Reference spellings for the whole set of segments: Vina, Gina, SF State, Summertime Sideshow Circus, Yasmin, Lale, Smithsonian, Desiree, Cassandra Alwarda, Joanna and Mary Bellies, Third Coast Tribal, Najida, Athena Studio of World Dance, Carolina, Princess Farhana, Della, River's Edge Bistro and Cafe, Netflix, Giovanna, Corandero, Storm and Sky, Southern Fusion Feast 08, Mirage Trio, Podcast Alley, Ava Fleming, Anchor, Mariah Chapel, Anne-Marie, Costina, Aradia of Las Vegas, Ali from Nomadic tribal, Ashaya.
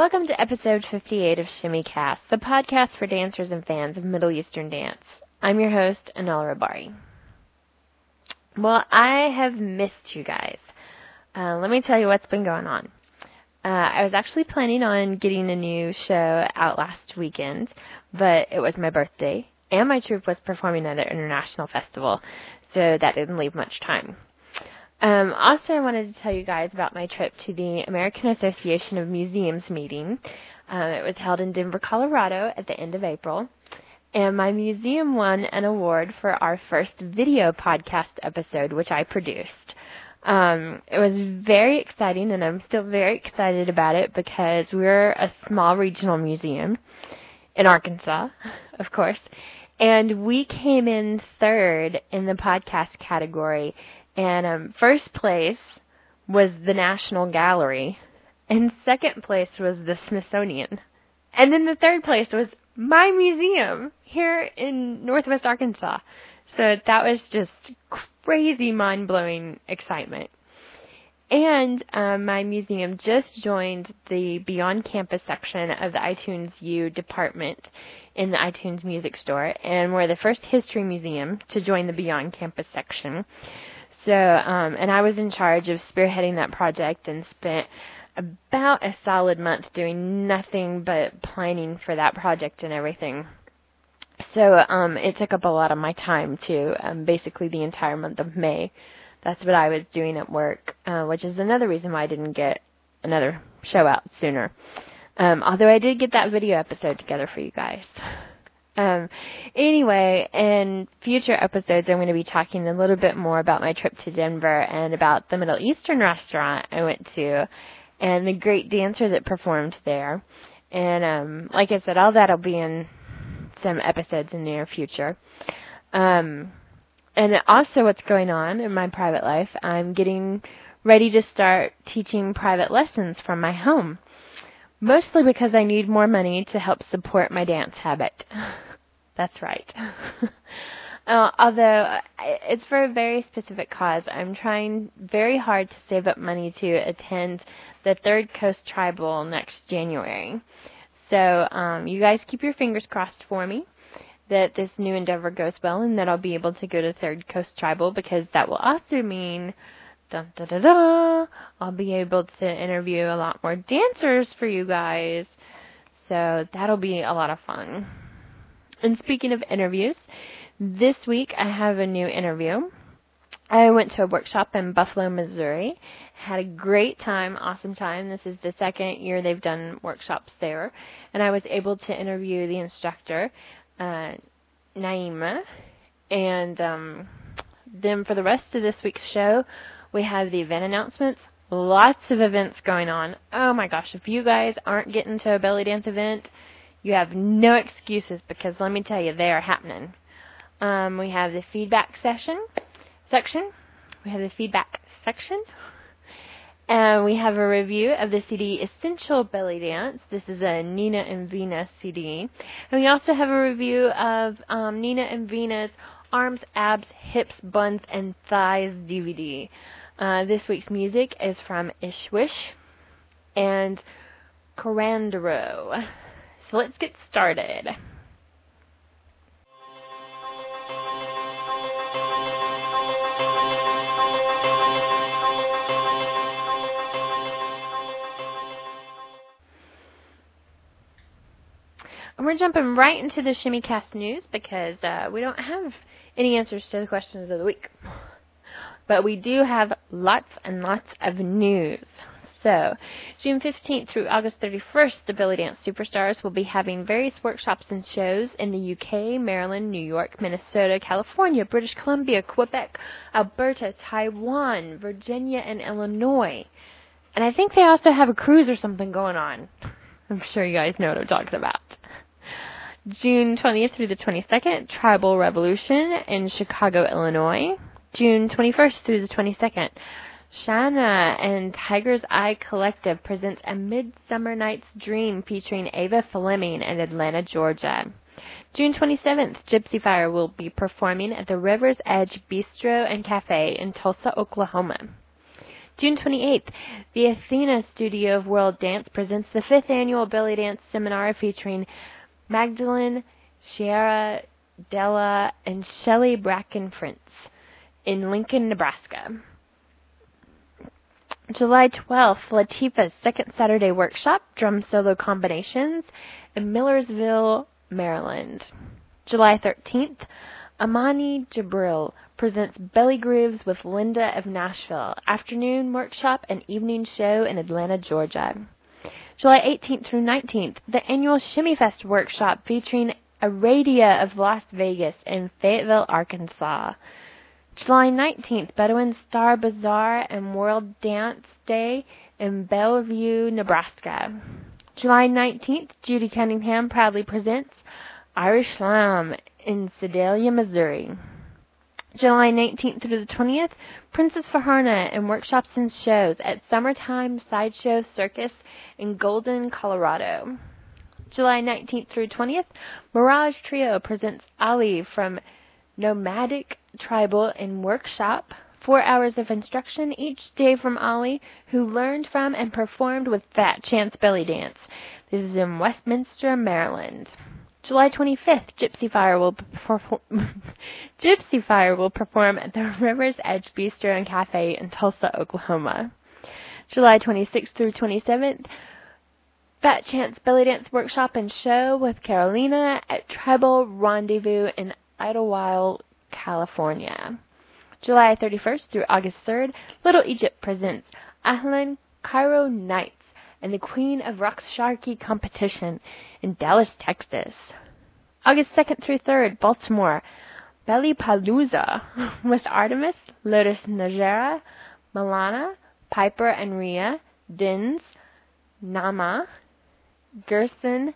Welcome to episode 58 of Shimmy Cast, the podcast for dancers and fans of Middle Eastern dance. I'm your host, Anal Rabari. Well, I have missed you guys. Let me tell you what's been going on. I was actually planning on getting a new show out last weekend, but it was my birthday, and my troupe was performing at an international festival, so that didn't leave much time. Also, I wanted to tell you guys about my trip to the American Association of Museums meeting. It was held in Denver, Colorado at the end of April, and my museum won an award for our first video podcast episode, which I produced. It was very exciting, and I'm still very excited about it because we're a small regional museum in Arkansas, of course, and we came in third in the podcast category. And first place was the National Gallery, and second place was the Smithsonian. And then the third place was my museum here in Northwest Arkansas. So that was just crazy, mind-blowing excitement. And my museum just joined the Beyond Campus section of the iTunes U department in the iTunes Music Store, and we're the first history museum to join the Beyond Campus section. So, and I was in charge of spearheading that project and spent about a solid month doing nothing but planning for that project and everything. So, it took up a lot of my time too, basically the entire month of May. That's what I was doing at work, which is another reason why I didn't get another show out sooner. Although I did get that video episode together for you guys. Anyway, in future episodes, I'm going to be talking a little bit more about my trip to Denver and about the Middle Eastern restaurant I went to and the great dancer that performed there. And like I said, all that will be in some episodes in the near future. And also what's going on in my private life, I'm getting ready to start teaching private lessons from my home. Mostly because I need more money to help support my dance habit. That's right. Although it's for a very specific cause. I'm trying very hard to save up money to attend the Third Coast Tribal next January. So you guys keep your fingers crossed for me that this new endeavor goes well and that I'll be able to go to Third Coast Tribal, because that will also mean... dun, da, da, da. I'll be able to interview a lot more dancers for you guys. So that'll be a lot of fun. And speaking of interviews, this week I have a new interview. I went to a workshop in Buffalo, Missouri. Had a great time, awesome time. This is the second year they've done workshops there. And I was able to interview the instructor, Naima. And then for the rest of this week's show, we have the event announcements, lots of events going on. Oh my gosh, if you guys aren't getting to a belly dance event, you have no excuses, because let me tell you, they are happening. We have the feedback section. We have the feedback section. And we have a review of the CD Essential Belly Dance. This is a Nina and Vina CD. And we also have a review of Nina and Vina's Arms, Abs, Hips, Buns, and Thighs DVD. This week's music is from Ishwish and Corandero. So let's get started. And we're jumping right into the Shimmy Cast news because we don't have any answers to the questions of the week. But we do have lots and lots of news. So, June 15th through August 31st, the Bellydance Superstars will be having various workshops and shows in the UK, Maryland, New York, Minnesota, California, British Columbia, Quebec, Alberta, Taiwan, Virginia, and Illinois. And I think they also have a cruise or something going on. I'm sure you guys know what I'm talking about. June 20th through the 22nd, Tribal Revolution in Chicago, Illinois. June 21st through the 22nd, Shana and Tiger's Eye Collective presents A Midsummer Night's Dream featuring Ava Fleming in Atlanta, Georgia. June 27th, Gypsy Fire will be performing at the River's Edge Bistro and Cafe in Tulsa, Oklahoma. June 28th, the Athena Studio of World Dance presents the 5th Annual Bellydance Seminar featuring Magdalene, Sierra, Della, and Shelley Bracken-Prince in Lincoln, Nebraska. July 12th, Latifa's Second Saturday Workshop, Drum Solo Combinations, in Millersville, Maryland. July 13th, Amani Jabril presents Belly Grooves with Linda of Nashville, afternoon workshop and evening show in Atlanta, Georgia. July 18th through 19th, the annual Shimmy Fest workshop featuring Aradia of Las Vegas in Fayetteville, Arkansas. July 19th, Bedouin Star Bazaar and World Dance Day in Bellevue, Nebraska. July 19th, Judy Cunningham proudly presents Irish Slam in Sedalia, Missouri. July 19th through the 20th, Princess Farhana and workshops and shows at Summertime Sideshow Circus in Golden, Colorado. July 19th through 20th, Mirage Trio presents Ali from Nomadic Tribal in workshop, 4 hours of instruction each day from Ollie, who learned from and performed with Fat Chance Belly Dance. This is in Westminster, Maryland. July 25th, Gypsy Fire will perform at the River's Edge Bistro and Cafe in Tulsa, Oklahoma. July 26th through 27th, Fat Chance Belly Dance Workshop and Show with Carolina at Tribal Rendezvous in Idlewild, California. July 31st through August 3rd, Little Egypt presents Ahlan Cairo Nights and the Queen of Rock Sharky competition in Dallas, Texas. August 2nd through 3rd, Baltimore, Belly Palooza with Artemis, Lotus Najera, Milana, Piper and Rhea, Dins, Nama, Gerson,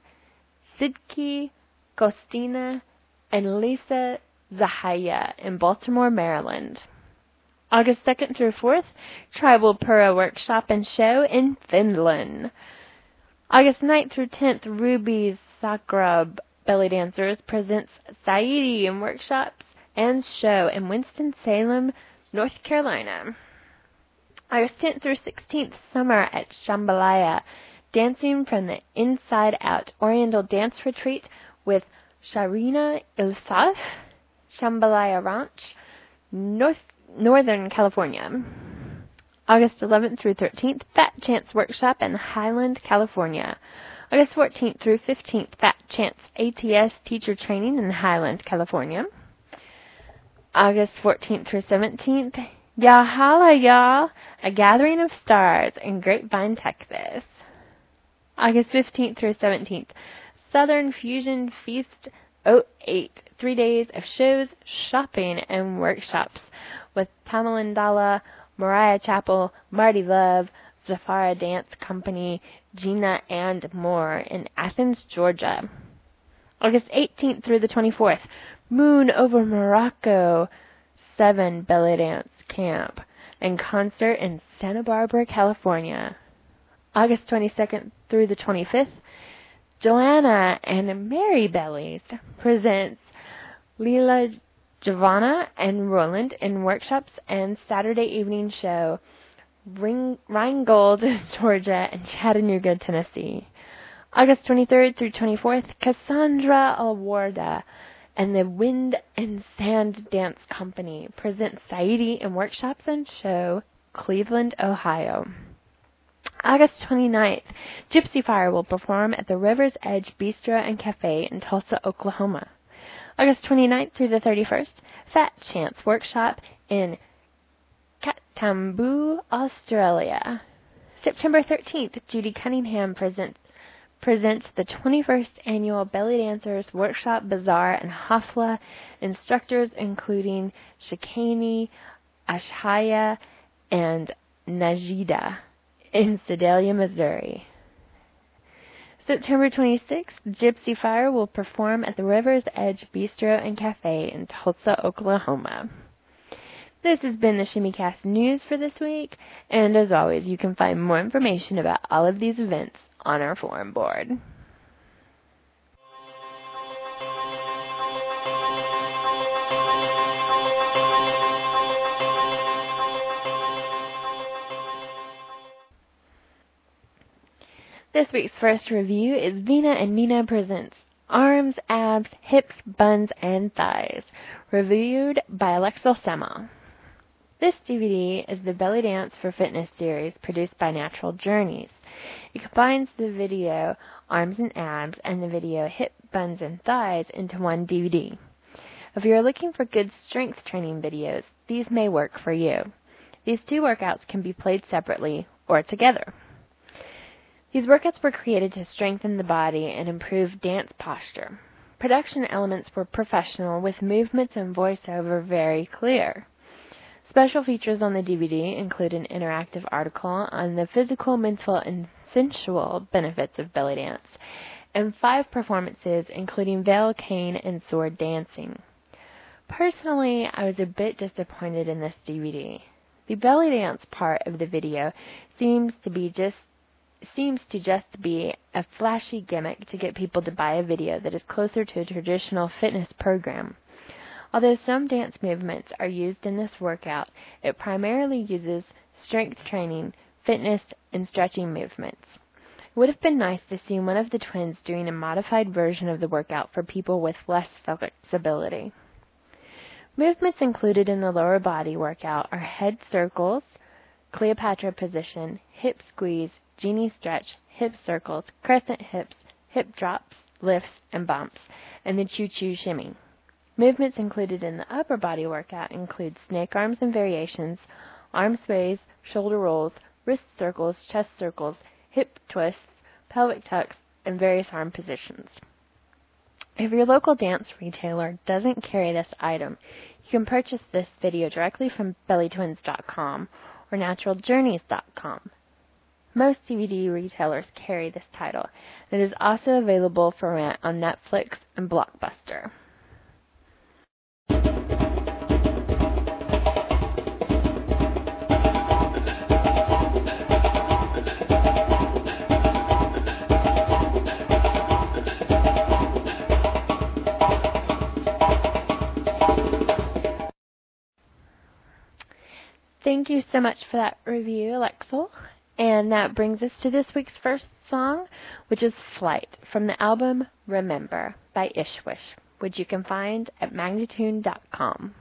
Sidki, Costina, and Lisa Zahaya in Baltimore, Maryland. August 2nd through 4th, Tribal Pura Workshop and Show in Finland. August 9th through 10th, Ruby's Sakrab Belly Dancers presents Saidi in workshops and show in Winston-Salem, North Carolina. August 10th through 16th, Summer at Jambalaya, Dancing from the Inside Out Oriental Dance Retreat with Sharina Ilsaf, Jambalaya Ranch, Northern California. August 11th through 13th, Fat Chance Workshop in Highland, California. August 14th through 15th, Fat Chance ATS Teacher Training in Highland, California. August 14th through 17th, Yahala Y'all, A Gathering of Stars in Grapevine, Texas. August 15th through 17th, Southern Fusion Feast 08, 3 days of shows, shopping, and workshops with Tamalin Dalla, Mariah Chapel, Marty Love, Zafara Dance Company, Gina, and more in Athens, Georgia. August 18th through the 24th, Moon over Morocco 7 Belly Dance Camp and Concert in Santa Barbara, California. August 22nd through the 25th, Joanna and Mary Bellies presents Lila Giovanna and Roland in workshops and Saturday evening show, Rheingold, Georgia, and Chattanooga, Tennessee. August 23rd through 24th, Cassandra Alwarda and the Wind and Sand Dance Company present Saidi in workshops and show, Cleveland, Ohio. August 29th, Gypsy Fire will perform at the River's Edge Bistro and Cafe in Tulsa, Oklahoma. August 29th through the 31st, Fat Chance Workshop in Katambu, Australia. September 13th, Judy Cunningham presents the 21st Annual Belly Dancers Workshop Bazaar in Hafla, instructors including Shikani, Ashaya, and Najida in Sedalia, Missouri. September 26th, Gypsy Fire will perform at the River's Edge Bistro and Cafe in Tulsa, Oklahoma. This has been the Shimmy Cast News for this week, and as always, you can find more information about all of these events on our forum board. This week's first review is Vina and Nina Presents Arms, Abs, Hips, Buns, and Thighs, reviewed by Alexa Sema. This DVD is the Belly Dance for Fitness series produced by Natural Journeys. It combines the video Arms and Abs and the video Hip, Buns, and Thighs into one DVD. If you are looking for good strength training videos, these may work for you. These two workouts can be played separately or together. These workouts were created to strengthen the body and improve dance posture. Production elements were professional, with movements and voiceover very clear. Special features on the DVD include an interactive article on the physical, mental, and sensual benefits of belly dance, and 5 performances, including veil, cane, and sword dancing. Personally, I was a bit disappointed in this DVD. The belly dance part of the video seems to just be a flashy gimmick to get people to buy a video that is closer to a traditional fitness program. Although some dance movements are used in this workout, it primarily uses strength training, fitness, and stretching movements. It would have been nice to see one of the twins doing a modified version of the workout for people with less flexibility. Movements included in the lower body workout are head circles, Cleopatra position, hip squeeze, genie stretch, hip circles, crescent hips, hip drops, lifts, and bumps, and the choo-choo shimmy. Movements included in the upper body workout include snake arms and variations, arm sways, shoulder rolls, wrist circles, chest circles, hip twists, pelvic tucks, and various arm positions. If your local dance retailer doesn't carry this item, you can purchase this video directly from bellytwins.com or naturaljourneys.com. Most DVD retailers carry this title, and it is also available for rent on Netflix and Blockbuster. Thank you so much for that review, Alexel. And that brings us to this week's first song, which is Flight, from the album Remember by Ishwish, which you can find at magnatune.com.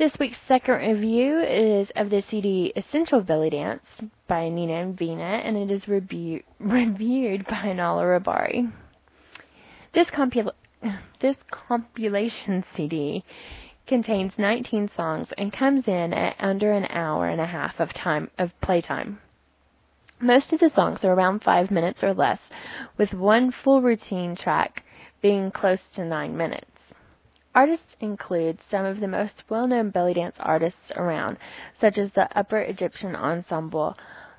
This week's second review is of the CD Essential Belly Dance by Nina and Vina, and it is reviewed by Anal Rabari. This compilation CD contains 19 songs and comes in at under an hour and a half of time of playtime. Most of the songs are around 5 minutes or less, with one full routine track being close to 9 minutes. Artists include some of the most well-known belly dance artists around, such as the Upper Egyptian Ensemble,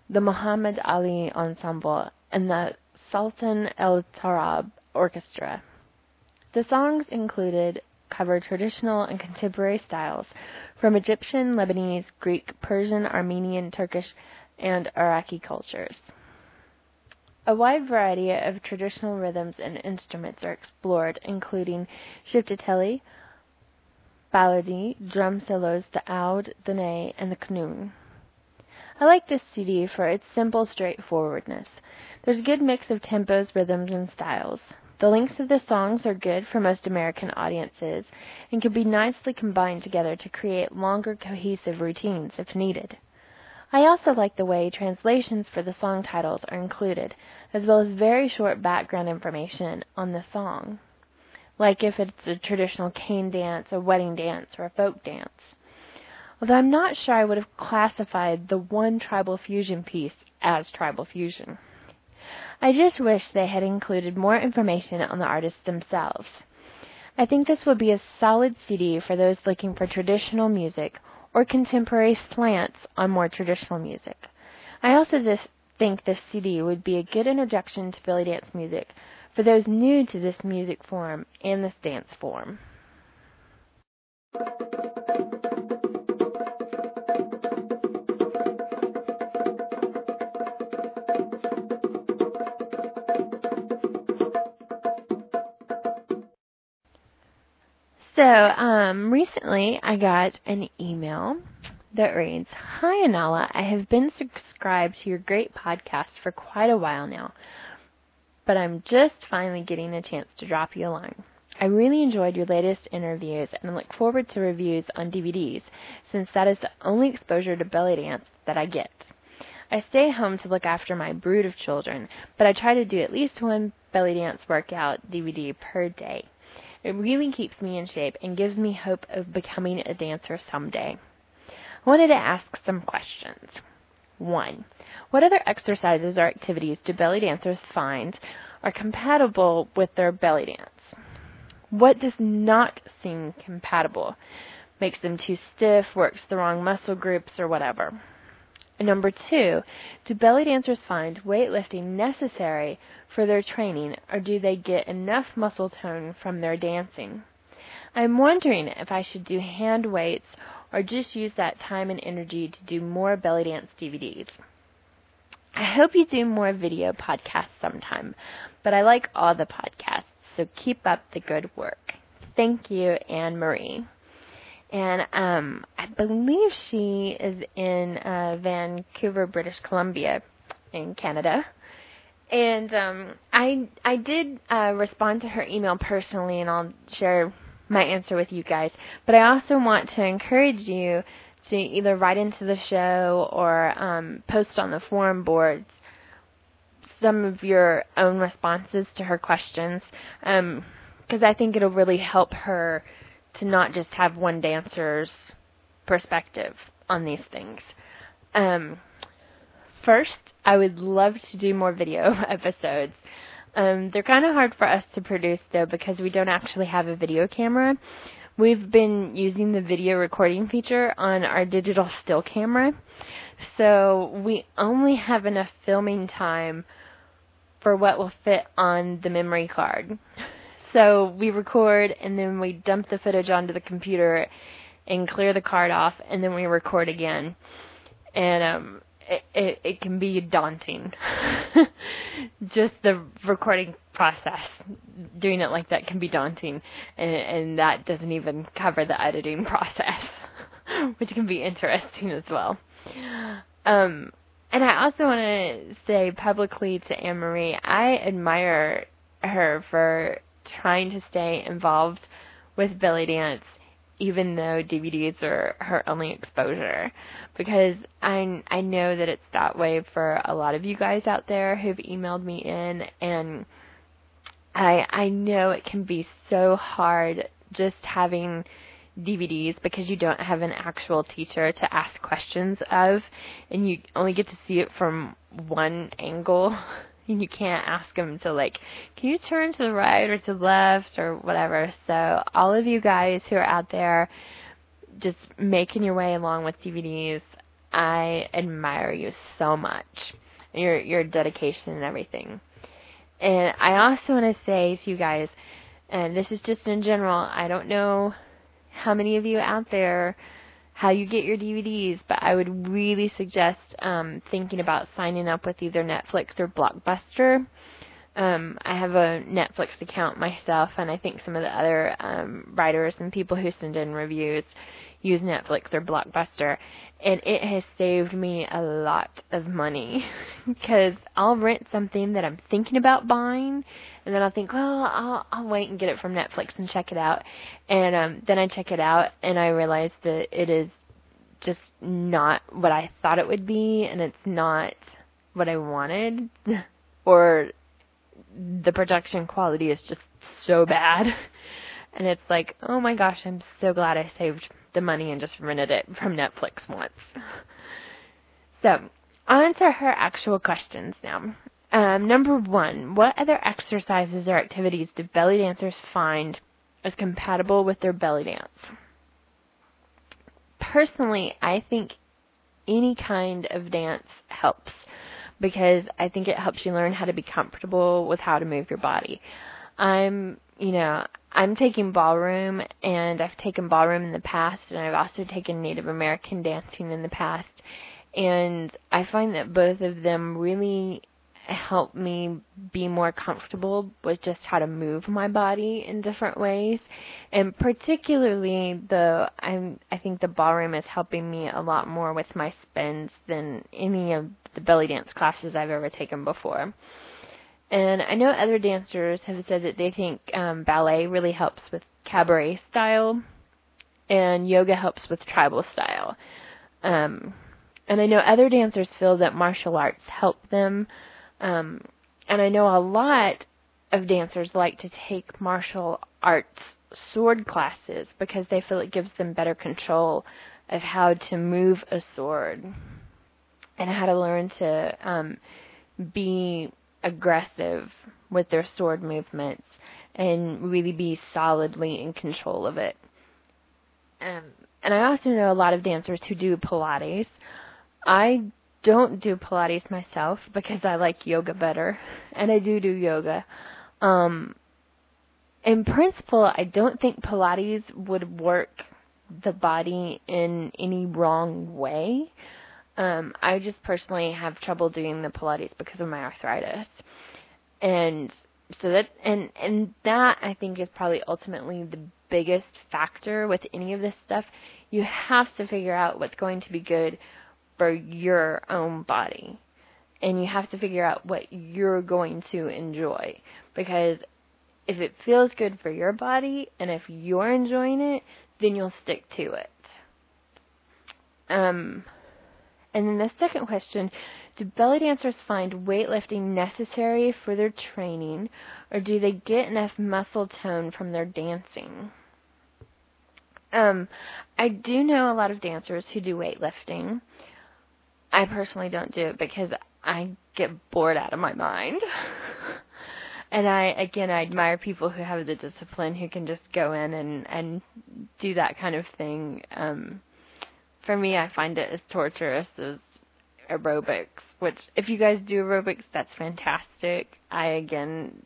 the Muhammad Ali Ensemble, and the Sultan El Tarab Orchestra. The songs included cover traditional and contemporary styles from Egyptian, Lebanese, Greek, Persian, Armenian, Turkish, and Iraqi cultures. A wide variety of traditional rhythms and instruments are explored, including shiftatelli, baladi, drum solos, the oud, the ney, and the qanun. I like this CD for its simple straightforwardness. There's a good mix of tempos, rhythms, and styles. The lengths of the songs are good for most American audiences and can be nicely combined together to create longer, cohesive routines if needed. I also like the way translations for the song titles are included, as well as very short background information on the song, like if it's a traditional cane dance, a wedding dance, or a folk dance. Although I'm not sure I would have classified the one tribal fusion piece as tribal fusion. I just wish they had included more information on the artists themselves. I think this would be a solid CD for those looking for traditional music or contemporary slants on more traditional music. I also think this CD would be a good introduction to belly dance music for those new to this music form and this dance form. So, recently I got an email that reads, "Hi Anala, I have been subscribed to your great podcast for quite a while now, but I'm just finally getting a chance to drop you a line. I really enjoyed your latest interviews and look forward to reviews on DVDs, since that is the only exposure to belly dance that I get. I stay home to look after my brood of children, but I try to do at least one belly dance workout DVD per day. It really keeps me in shape and gives me hope of becoming a dancer someday. I wanted to ask some questions. 1. What other exercises or activities do belly dancers find are compatible with their belly dance? What does not seem compatible? Makes them too stiff, works the wrong muscle groups, or whatever. And 2, do belly dancers find weightlifting necessary for their training, or do they get enough muscle tone from their dancing? I'm wondering if I should do hand weights or just use that time and energy to do more belly dance DVDs. I hope you do more video podcasts sometime, but I like all the podcasts, so keep up the good work. Thank you, Anne-Marie." And I believe she is in Vancouver, British Columbia, in Canada. And I did respond to her email personally, and I'll share my answer with you guys. But I also want to encourage you to either write into the show or post on the forum boards some of your own responses to her questions, because I think it'll really help her to not just have one dancer's perspective on these things. First, I would love to do more video episodes. They're kind of hard for us to produce, though, because we don't actually have a video camera. We've been using the video recording feature on our digital still camera, so we only have enough filming time for what will fit on the memory card. So we record, and then we dump the footage onto the computer and clear the card off, and then we record again. And it can be daunting, just the recording process. Doing it like that can be daunting, and that doesn't even cover the editing process, which can be interesting as well. And I also want to say publicly to Anne-Marie, I admire her for trying to stay involved with belly dance, even though DVDs are her only exposure, because I know that it's that way for a lot of you guys out there who've emailed me in, and I know it can be so hard just having DVDs because you don't have an actual teacher to ask questions of, and you only get to see it from one angle, and you can't ask them to, like, can you turn to the right or to the left or whatever. So all of you guys who are out there just making your way along with DVDs, I admire you so much, your dedication and everything. And I also want to say to you guys, and this is just in general, I don't know how many of you out there, how you get your DVDs, but I would really suggest thinking about signing up with either Netflix or Blockbuster. I have a Netflix account myself, and I think some of the other writers and people who send in reviews use Netflix or Blockbuster, and it has saved me a lot of money because I'll rent something that I'm thinking about buying, and then I'll think, well, I'll wait and get it from Netflix and check it out, and then I check it out, and I realize that it is just not what I thought it would be, and it's not what I wanted, or the production quality is just so bad, and it's like, oh my gosh, I'm so glad I saved the money and just rented it from Netflix once. So, on to her actual questions now. Number one, what other exercises or activities do belly dancers find as compatible with their belly dance? Personally, I think any kind of dance helps, because I think it helps you learn how to be comfortable with how to move your body. I'm taking ballroom, and I've taken ballroom in the past, and I've also taken Native American dancing in the past, and I find that both of them really help me be more comfortable with just how to move my body in different ways, and particularly, though, I think the ballroom is helping me a lot more with my spins than any of the belly dance classes I've ever taken before. And I know other dancers have said that they think ballet really helps with cabaret style, and yoga helps with tribal style. And I know other dancers feel that martial arts help them. And I know a lot of dancers like to take martial arts sword classes because they feel it gives them better control of how to move a sword and how to learn to be aggressive with their sword movements and really be solidly in control of it. And I also know a lot of dancers who do Pilates. I don't do Pilates myself because I like yoga better, and I do yoga. In principle, I don't think Pilates would work the body in any wrong way. I just personally have trouble doing the Pilates because of my arthritis. And so that, and that I think is probably ultimately the biggest factor with any of this stuff. You have to figure out what's going to be good for your own body. And you have to figure out what you're going to enjoy. Because if it feels good for your body and if you're enjoying it, then you'll stick to it. And then the second question, do belly dancers find weightlifting necessary for their training, or do they get enough muscle tone from their dancing? I do know a lot of dancers who do weightlifting. I personally don't do it because I get bored out of my mind. And I admire people who have the discipline, who can just go in and do that kind of thing. For me, I find it as torturous as aerobics, which if you guys do aerobics, that's fantastic. I can't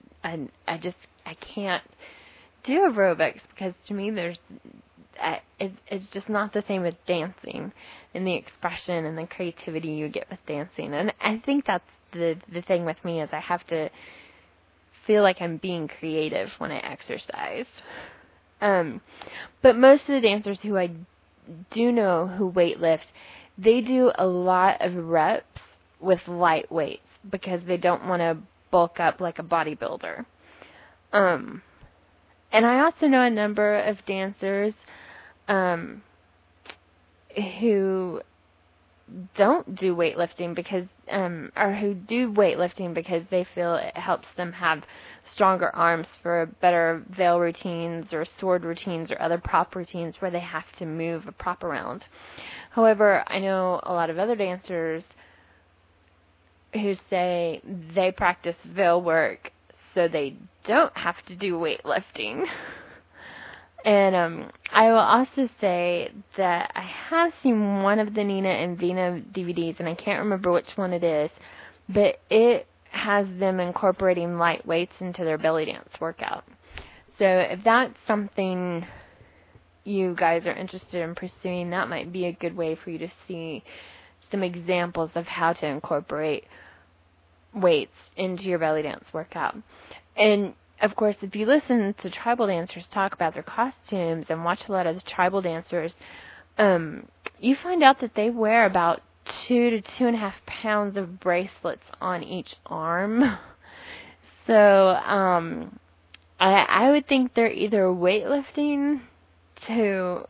do aerobics because to me it's just not the same as dancing and the expression and the creativity you get with dancing. And I think that's the thing with me, is I have to feel like I'm being creative when I exercise. But most of the dancers who I do know who weightlift, they do a lot of reps with light weights because they don't want to bulk up like a bodybuilder. And I also know a number of dancers who don't do weightlifting because, or who do weightlifting because they feel it helps them have stronger arms for better veil routines or sword routines or other prop routines where they have to move a prop around. However, I know a lot of other dancers who say they practice veil work so they don't have to do weightlifting. And I will also say that I have seen one of the Nina and Vina DVDs, and I can't remember which one it is, but it has them incorporating light weights into their belly dance workout. So if that's something you guys are interested in pursuing, that might be a good way for you to see some examples of how to incorporate weights into your belly dance workout. And of course, if you listen to tribal dancers talk about their costumes and watch a lot of the tribal dancers, you find out that they wear about 2 to 2.5 pounds of bracelets on each arm. So I would think they're either weightlifting to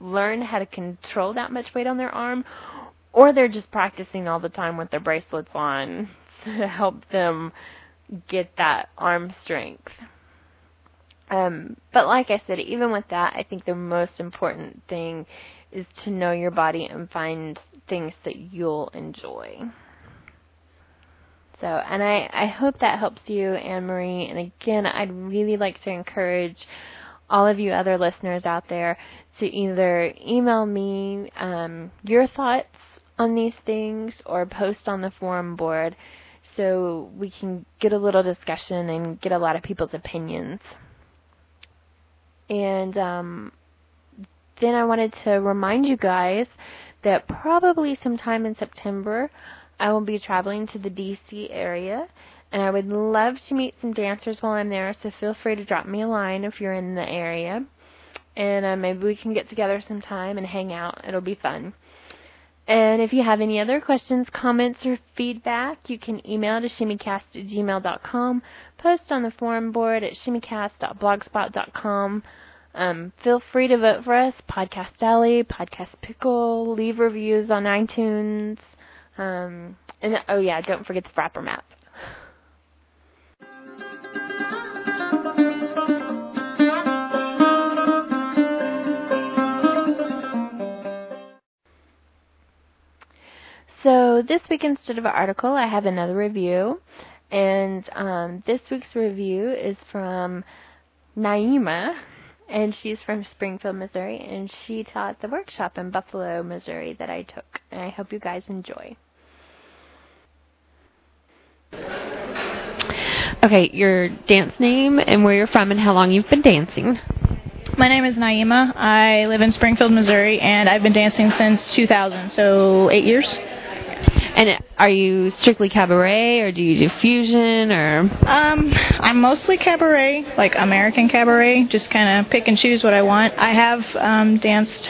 learn how to control that much weight on their arm, or they're just practicing all the time with their bracelets on to help them get that arm strength. But like I said, even with that, I think the most important thing is to know your body and find things that you'll enjoy. So, and I hope that helps you, Anne-Marie. And again, I'd really like to encourage all of you other listeners out there to either email me your thoughts on these things or post on the forum board, so we can get a little discussion and get a lot of people's opinions. And then I wanted to remind you guys that probably sometime in September, I will be traveling to the D.C. area, and I would love to meet some dancers while I'm there, so feel free to drop me a line if you're in the area. And maybe we can get together sometime and hang out. It'll be fun. And if you have any other questions, comments, or feedback, you can email to shimmycast@gmail.com, post on the forum board at shimmycast.blogspot.com. Feel free to vote for us, Podcast Alley, Podcast Pickle, leave reviews on iTunes, and oh yeah, don't forget the Frapper Map. So this week, instead of an article, I have another review, and this week's review is from Naima, and she's from Springfield, Missouri, and she taught the workshop in Buffalo, Missouri that I took, and I hope you guys enjoy. Okay, your dance name and where you're from and how long you've been dancing. My name is Naima. I live in Springfield, Missouri, and I've been dancing since 2000, so 8 years. And are you strictly cabaret, or do you do fusion, or? I'm mostly cabaret, like American cabaret, just kind of pick and choose what I want. I have had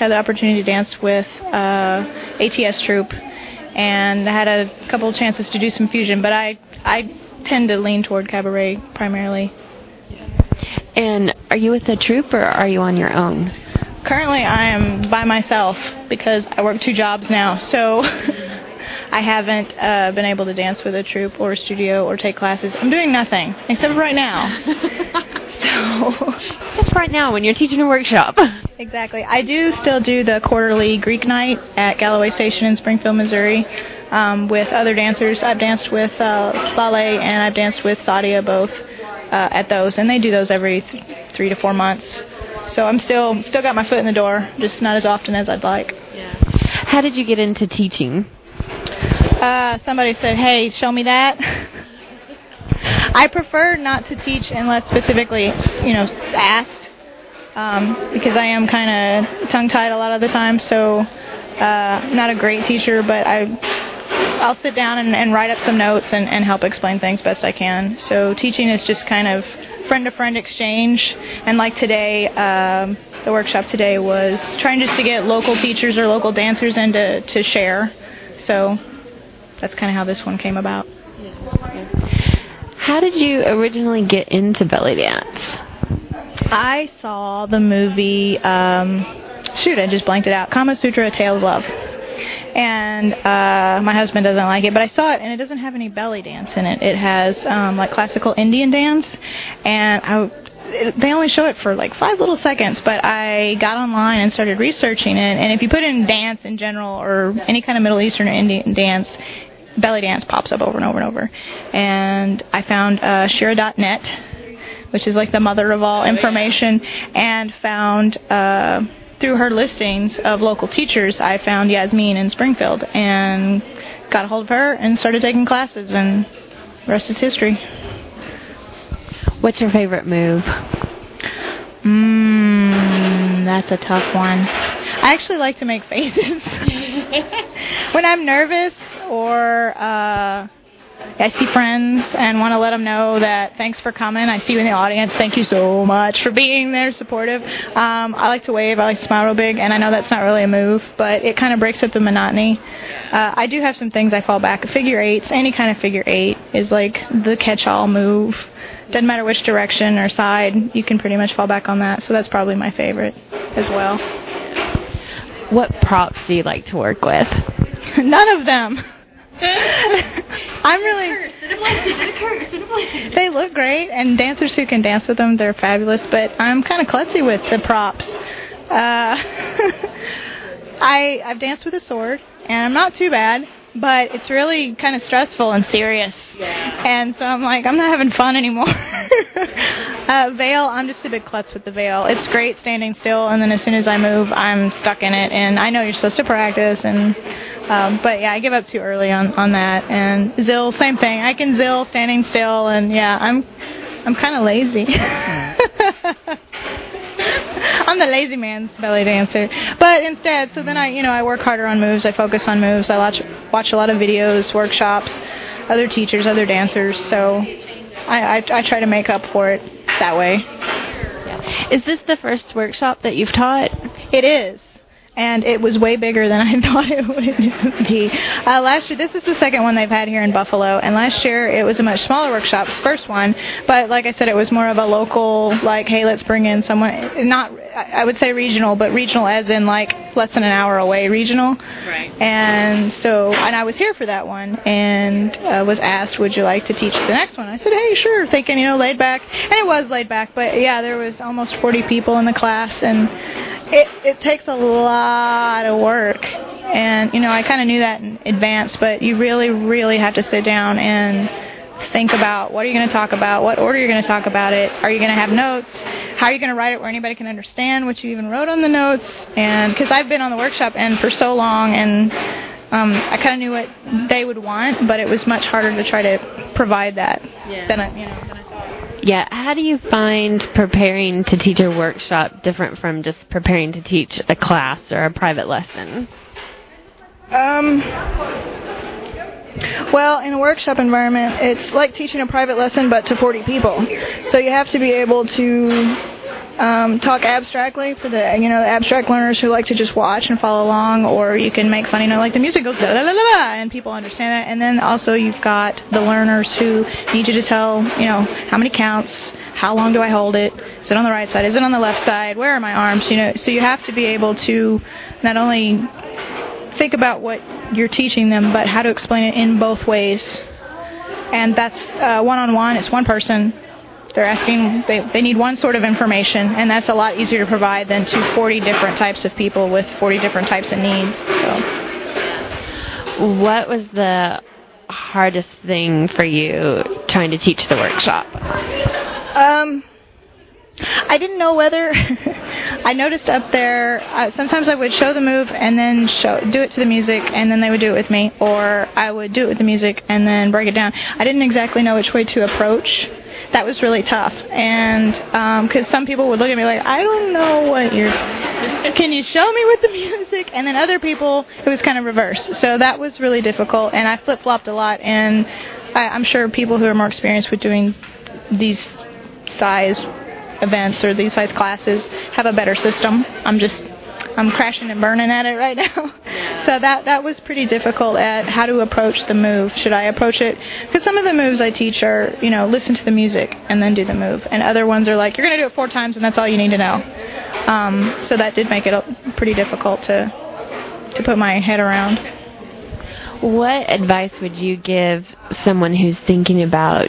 the opportunity to dance with ATS troupe, and I had a couple of chances to do some fusion, but I tend to lean toward cabaret primarily. And are you with a troupe, or are you on your own? Currently, I am by myself because I work 2 jobs now, so. I haven't been able to dance with a troupe or a studio or take classes. I'm doing nothing, except for right now. Except right now when you're teaching a workshop. Exactly. I do still do the quarterly Greek night at Galloway Station in Springfield, Missouri, with other dancers. I've danced with Lale and I've danced with Sadia both at those, and they do those every 3 to 4 months. So I'm still got my foot in the door, just not as often as I'd like. Yeah. How did you get into teaching? Somebody said, hey, show me that. I prefer not to teach unless specifically, asked, because I am kind of tongue-tied a lot of the time, so not a great teacher, but I'll sit down and write up some notes and help explain things best I can. So teaching is just kind of friend-to-friend exchange, and like today, the workshop today was trying just to get local teachers or local dancers in to share. So that's kind of how this one came about. How did you originally get into belly dance? I saw the movie shoot, I just blanked it out. Kama Sutra, A Tale of Love. And my husband doesn't like it, but I saw it, and it doesn't have any belly dance in it. It has like classical Indian dance, and they only show it for like 5 little seconds, but I got online and started researching it, and if you put in dance in general or any kind of Middle Eastern or Indian dance, belly dance pops up over and over and over. And I found Shira.net, which is like the mother of all information, and found... through her listings of local teachers, I found Yasmin in Springfield and got a hold of her and started taking classes, and the rest is history. What's your favorite move? That's a tough one. I actually like to make faces. When I'm nervous or I see friends and want to let them know that thanks for coming. I see you in the audience. Thank you so much for being there, supportive. I like to wave. I like to smile real big, and I know that's not really a move, but it kind of breaks up the monotony. I do have some things I fall back. Figure eights, any kind of figure eight, is like the catch-all move. Doesn't matter which direction or side, you can pretty much fall back on that, so that's probably my favorite as well. What props do you like to work with? None of them. I'm really... They look great, and dancers who can dance with them, they're fabulous, but I'm kind of klutzy with the props. I've danced with a sword, and I'm not too bad, but it's really kind of stressful and serious. Yeah. And so I'm like, I'm not having fun anymore. Veil, I'm just a big klutz with the veil. It's great standing still, and then as soon as I move, I'm stuck in it, and I know you're supposed to practice, and... but yeah, I give up too early on that. And Zill, same thing. I can Zill standing still, and yeah, I'm kind of lazy. I'm the lazy man's belly dancer. But instead, so then I work harder on moves. I focus on moves. I watch a lot of videos, workshops, other teachers, other dancers. So I try to make up for it that way. Yeah. Is this the first workshop that you've taught? It is. And it was way bigger than I thought it would be. Last year, this is the second one they've had here in Buffalo, and last year it was a much smaller workshop, first one, but like I said, it was more of a local, like, hey, let's bring in someone, not, I would say regional, but regional as in, like, less than an hour away regional. Right. And so, and I was here for that one, and was asked, would you like to teach the next one? I said, hey, sure, thinking, laid back, and it was laid back, but yeah, there was almost 40 people in the class, and it takes a lot of work, and I kind of knew that in advance, but you really, really have to sit down and think about what are you going to talk about, what order you're going to talk about it, are you going to have notes, how are you going to write it where anybody can understand what you even wrote on the notes, and because I've been on the workshop end for so long, and I kind of knew what they would want, but it was much harder to try to provide that than I thought. Yeah, how do you find preparing to teach a workshop different from just preparing to teach a class or a private lesson? Well, in a workshop environment, it's like teaching a private lesson but to 40 people. So you have to be able to talk abstractly for the abstract learners who like to just watch and follow along, or you can make funny, like the music goes da da da da, and people understand that. And then also you've got the learners who need you to tell, how many counts, how long do I hold it, is it on the right side, is it on the left side, where are my arms, So you have to be able to not only think about what you're teaching them, but how to explain it in both ways. And that's one-on-one, it's one person. They're asking, they need one sort of information, and that's a lot easier to provide than to 40 different types of people with 40 different types of needs. So. What was the hardest thing for you trying to teach the workshop? I didn't know whether... I noticed up there, sometimes I would show the move and then do it to the music, and then they would do it with me, or I would do it with the music and then break it down. I didn't exactly know which way to approach. That was really tough, and because some people would look at me like, I don't know what you're... Can you show me with the music? And then other people, it was kind of reversed. So that was really difficult, and I flip-flopped a lot, and I'm sure people who are more experienced with doing these size events or these size classes have a better system. I'm crashing and burning at it right now. Yeah. So that was pretty difficult at how to approach the move. Should I approach it? Because some of the moves I teach are, listen to the music and then do the move. And other ones are like, you're going to do it 4 times and that's all you need to know. So that did make it pretty difficult to put my head around. What advice would you give someone who's thinking about,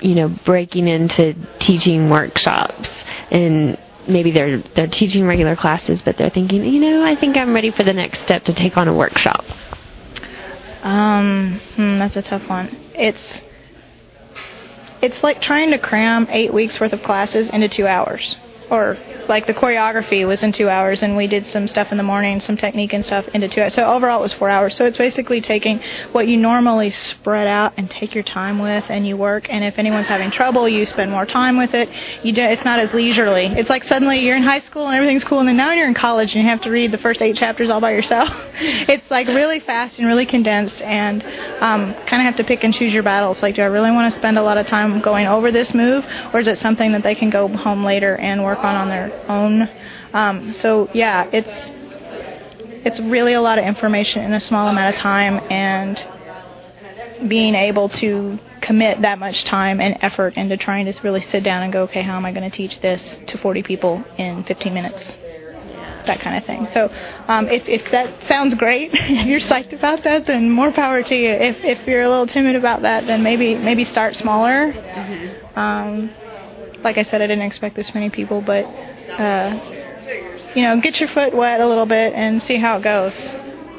you know, breaking into teaching workshops, and maybe they're teaching regular classes, but they're thinking, you know, I think I'm ready for the next step to take on a workshop? That's a tough one. It's like trying to cram 8 weeks worth of classes into 2 hours. Or, like, the choreography was in 2 hours, and we did some stuff in the morning, some technique and stuff into 2 hours. So overall it was 4 hours. So it's basically taking what you normally spread out and take your time with, and you work. And if anyone's having trouble, you spend more time with it. It's not as leisurely. It's like suddenly you're in high school and everything's cool, and then now you're in college and you have to read the first 8 chapters all by yourself. It's like really fast and really condensed, and kind of have to pick and choose your battles. Like, do I really want to spend a lot of time going over this move, or is it something that they can go home later and work on their own? It's really a lot of information in a small amount of time, and being able to commit that much time and effort into trying to really sit down and go, okay, how am I going to teach this to 40 people in 15 minutes? That kind of thing. So if that sounds great, if you're psyched about that, then more power to you. If you're a little timid about that, then maybe start smaller. Like I said, I didn't expect this many people, but, get your foot wet a little bit and see how it goes.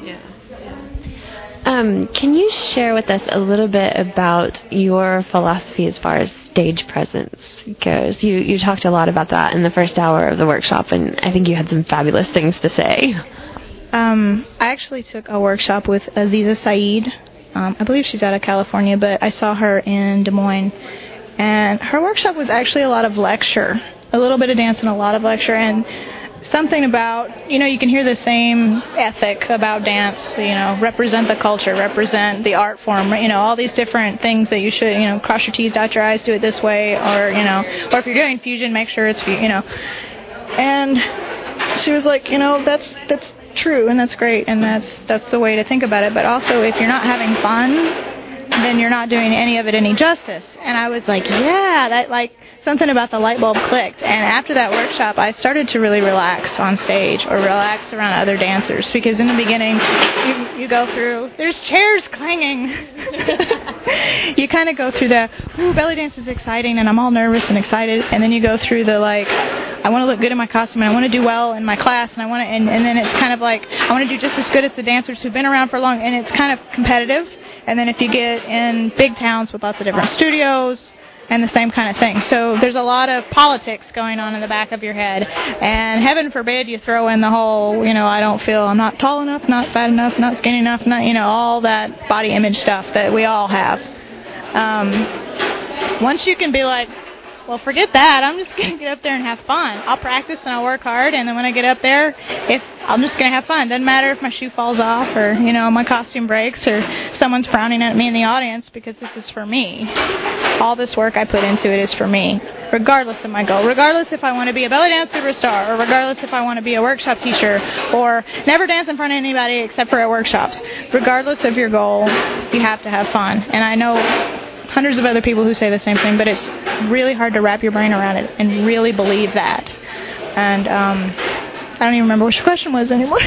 Yeah. Can you share with us a little bit about your philosophy as far as stage presence goes? You talked a lot about that in the first hour of the workshop, and I think you had some fabulous things to say. I actually took a workshop with Aziza Said. I believe she's out of California, but I saw her in Des Moines. And her workshop was actually a lot of lecture, a little bit of dance and a lot of lecture, and something about, you can hear the same ethic about dance, represent the culture, represent the art form, all these different things that you should, cross your T's, dot your I's, do it this way, or if you're doing fusion, make sure it's, And she was like, that's true, and that's great, and that's the way to think about it, but also if you're not having fun, then you're not doing any of it any justice. And I was like, yeah, that, like, something about the light bulb clicked. And after that workshop, I started to really relax on stage, or relax around other dancers, because in the beginning, you go through, there's chairs clanging. You kind of go through the, ooh, belly dance is exciting, and I'm all nervous and excited. And then you go through the, like, I want to look good in my costume, and I want to do well in my class, and I want to, and then it's kind of like, I want to do just as good as the dancers who've been around for long, and it's kind of competitive. And then if you get in big towns with lots of different studios and the same kind of thing. So there's a lot of politics going on in the back of your head. And heaven forbid you throw in the whole, I'm not tall enough, not fat enough, not skinny enough, not, all that body image stuff that we all have. Once you can be like, well, forget that. I'm just going to get up there and have fun. I'll practice and I'll work hard, and then when I get up there, I'm just going to have fun. Doesn't matter if my shoe falls off or, my costume breaks or someone's frowning at me in the audience, because this is for me. All this work I put into it is for me, regardless of my goal, regardless if I want to be a belly dance superstar, or regardless if I want to be a workshop teacher, or never dance in front of anybody except for at workshops. Regardless of your goal, you have to have fun. And I know hundreds of other people who say the same thing, but it's really hard to wrap your brain around it and really believe that. And I don't even remember what your question was anymore.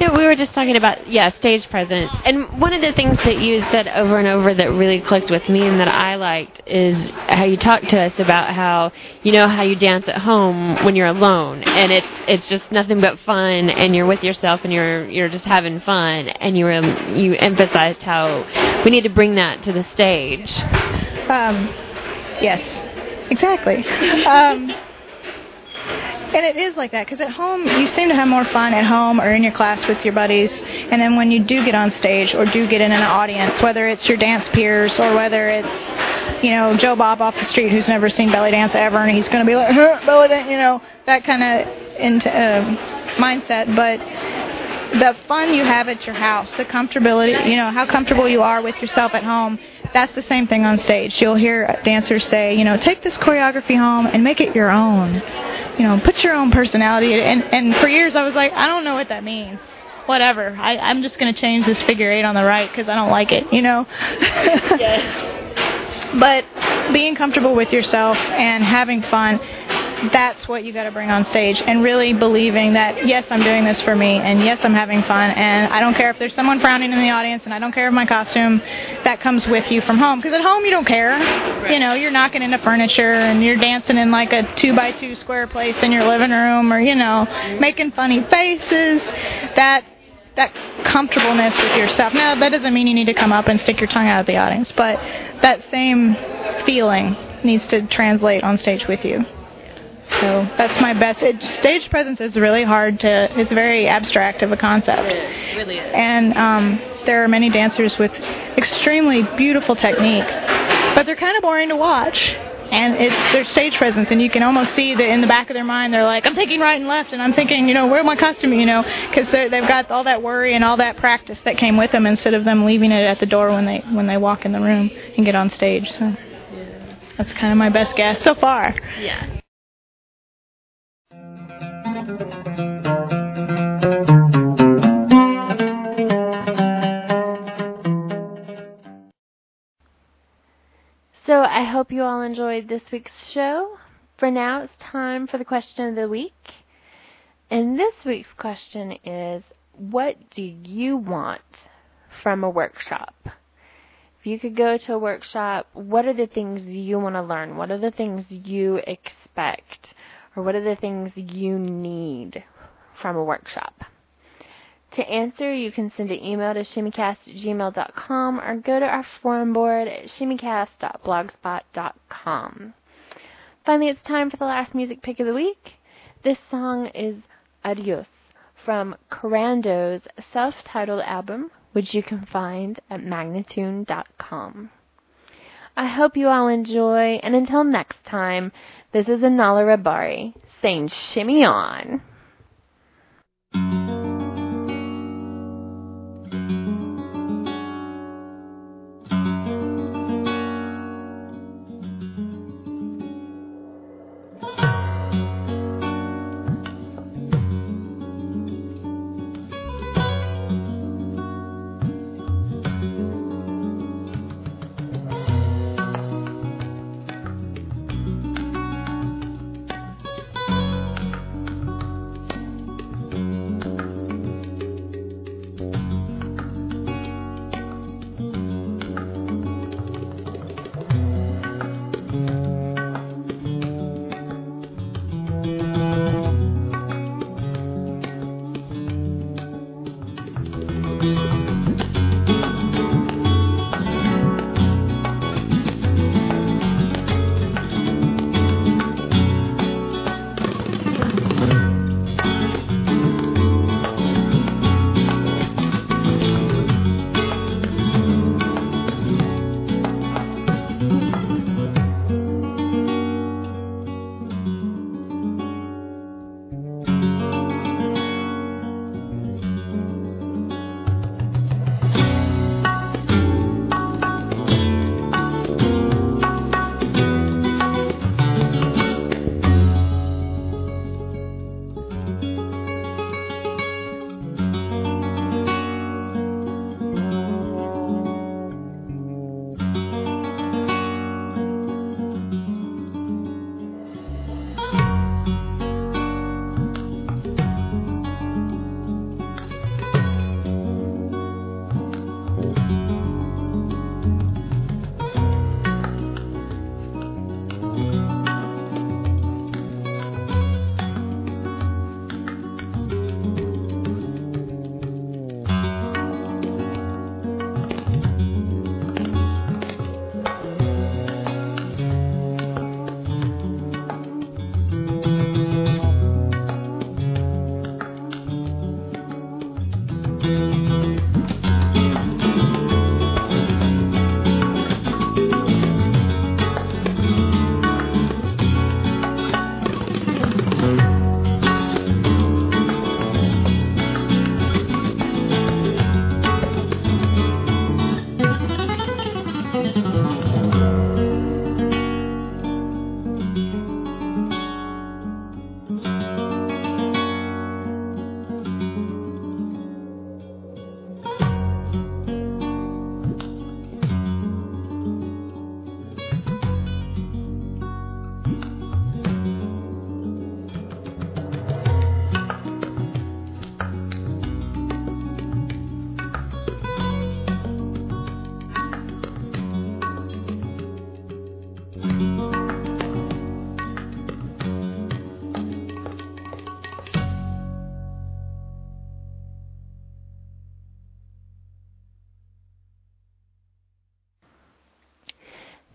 No, we were just talking about, stage presence. And one of the things that you said over and over that really clicked with me and that I liked is how you talked to us about how, how you dance at home when you're alone. And it's just nothing but fun, and you're with yourself, and you're just having fun. And you emphasized how we need to bring that to the stage. Yes, exactly. And it is like that, because at home, you seem to have more fun at home or in your class with your buddies. And then when you do get on stage or do get in an audience, whether it's your dance peers or whether it's, Joe Bob off the street who's never seen belly dance ever, and he's going to be like, belly dance, that kind of mindset. But the fun you have at your house, the comfortability, how comfortable you are with yourself at home, that's the same thing on stage. You'll hear dancers say, take this choreography home and make it your own. Put your own personality in. And for years I was like, I don't know what that means. Whatever. I'm just going to change this figure 8 on the right because I don't like it, Yes. But being comfortable with yourself and having fun that's what you got to bring on stage, and really believing that, yes, I'm doing this for me, and yes, I'm having fun, and I don't care if there's someone frowning in the audience, and I don't care if my costume, that comes with you from home, because at home you don't care, you know, you're knocking into furniture, and you're dancing in like a 2x2 square place in your living room, or, you know, making funny faces, that comfortableness with yourself. Now, that doesn't mean you need to come up and stick your tongue out at the audience, but that same feeling needs to translate on stage with you. So that's my best. Stage presence is really hard to, it's very abstract of a concept. It really is. And there are many dancers with extremely beautiful technique, but they're kind of boring to watch. And it's their stage presence, and you can almost see that in the back of their mind, they're like, I'm thinking right and left, and I'm thinking, you know, where my costume, you know, because they've got all that worry and all that practice that came with them instead of them leaving it at the door when they walk in the room and get on stage. So that's kind of my best guess so far. Yeah. So I hope you all enjoyed this week's show. For now, it's time for the question of the week. And this week's question is, what do you want from a workshop? If you could go to a workshop, what are the things you want to learn? What are the things you expect? Or what are the things you need from a workshop? To answer, you can send an email to shimmycast@gmail.com or go to our forum board at shimmycast.blogspot.com. Finally, it's time for the last music pick of the week. This song is Adios from Corando's self-titled album, which you can find at magnatune.com. I hope you all enjoy, and until next time, this is Anala Rabari saying shimmy on.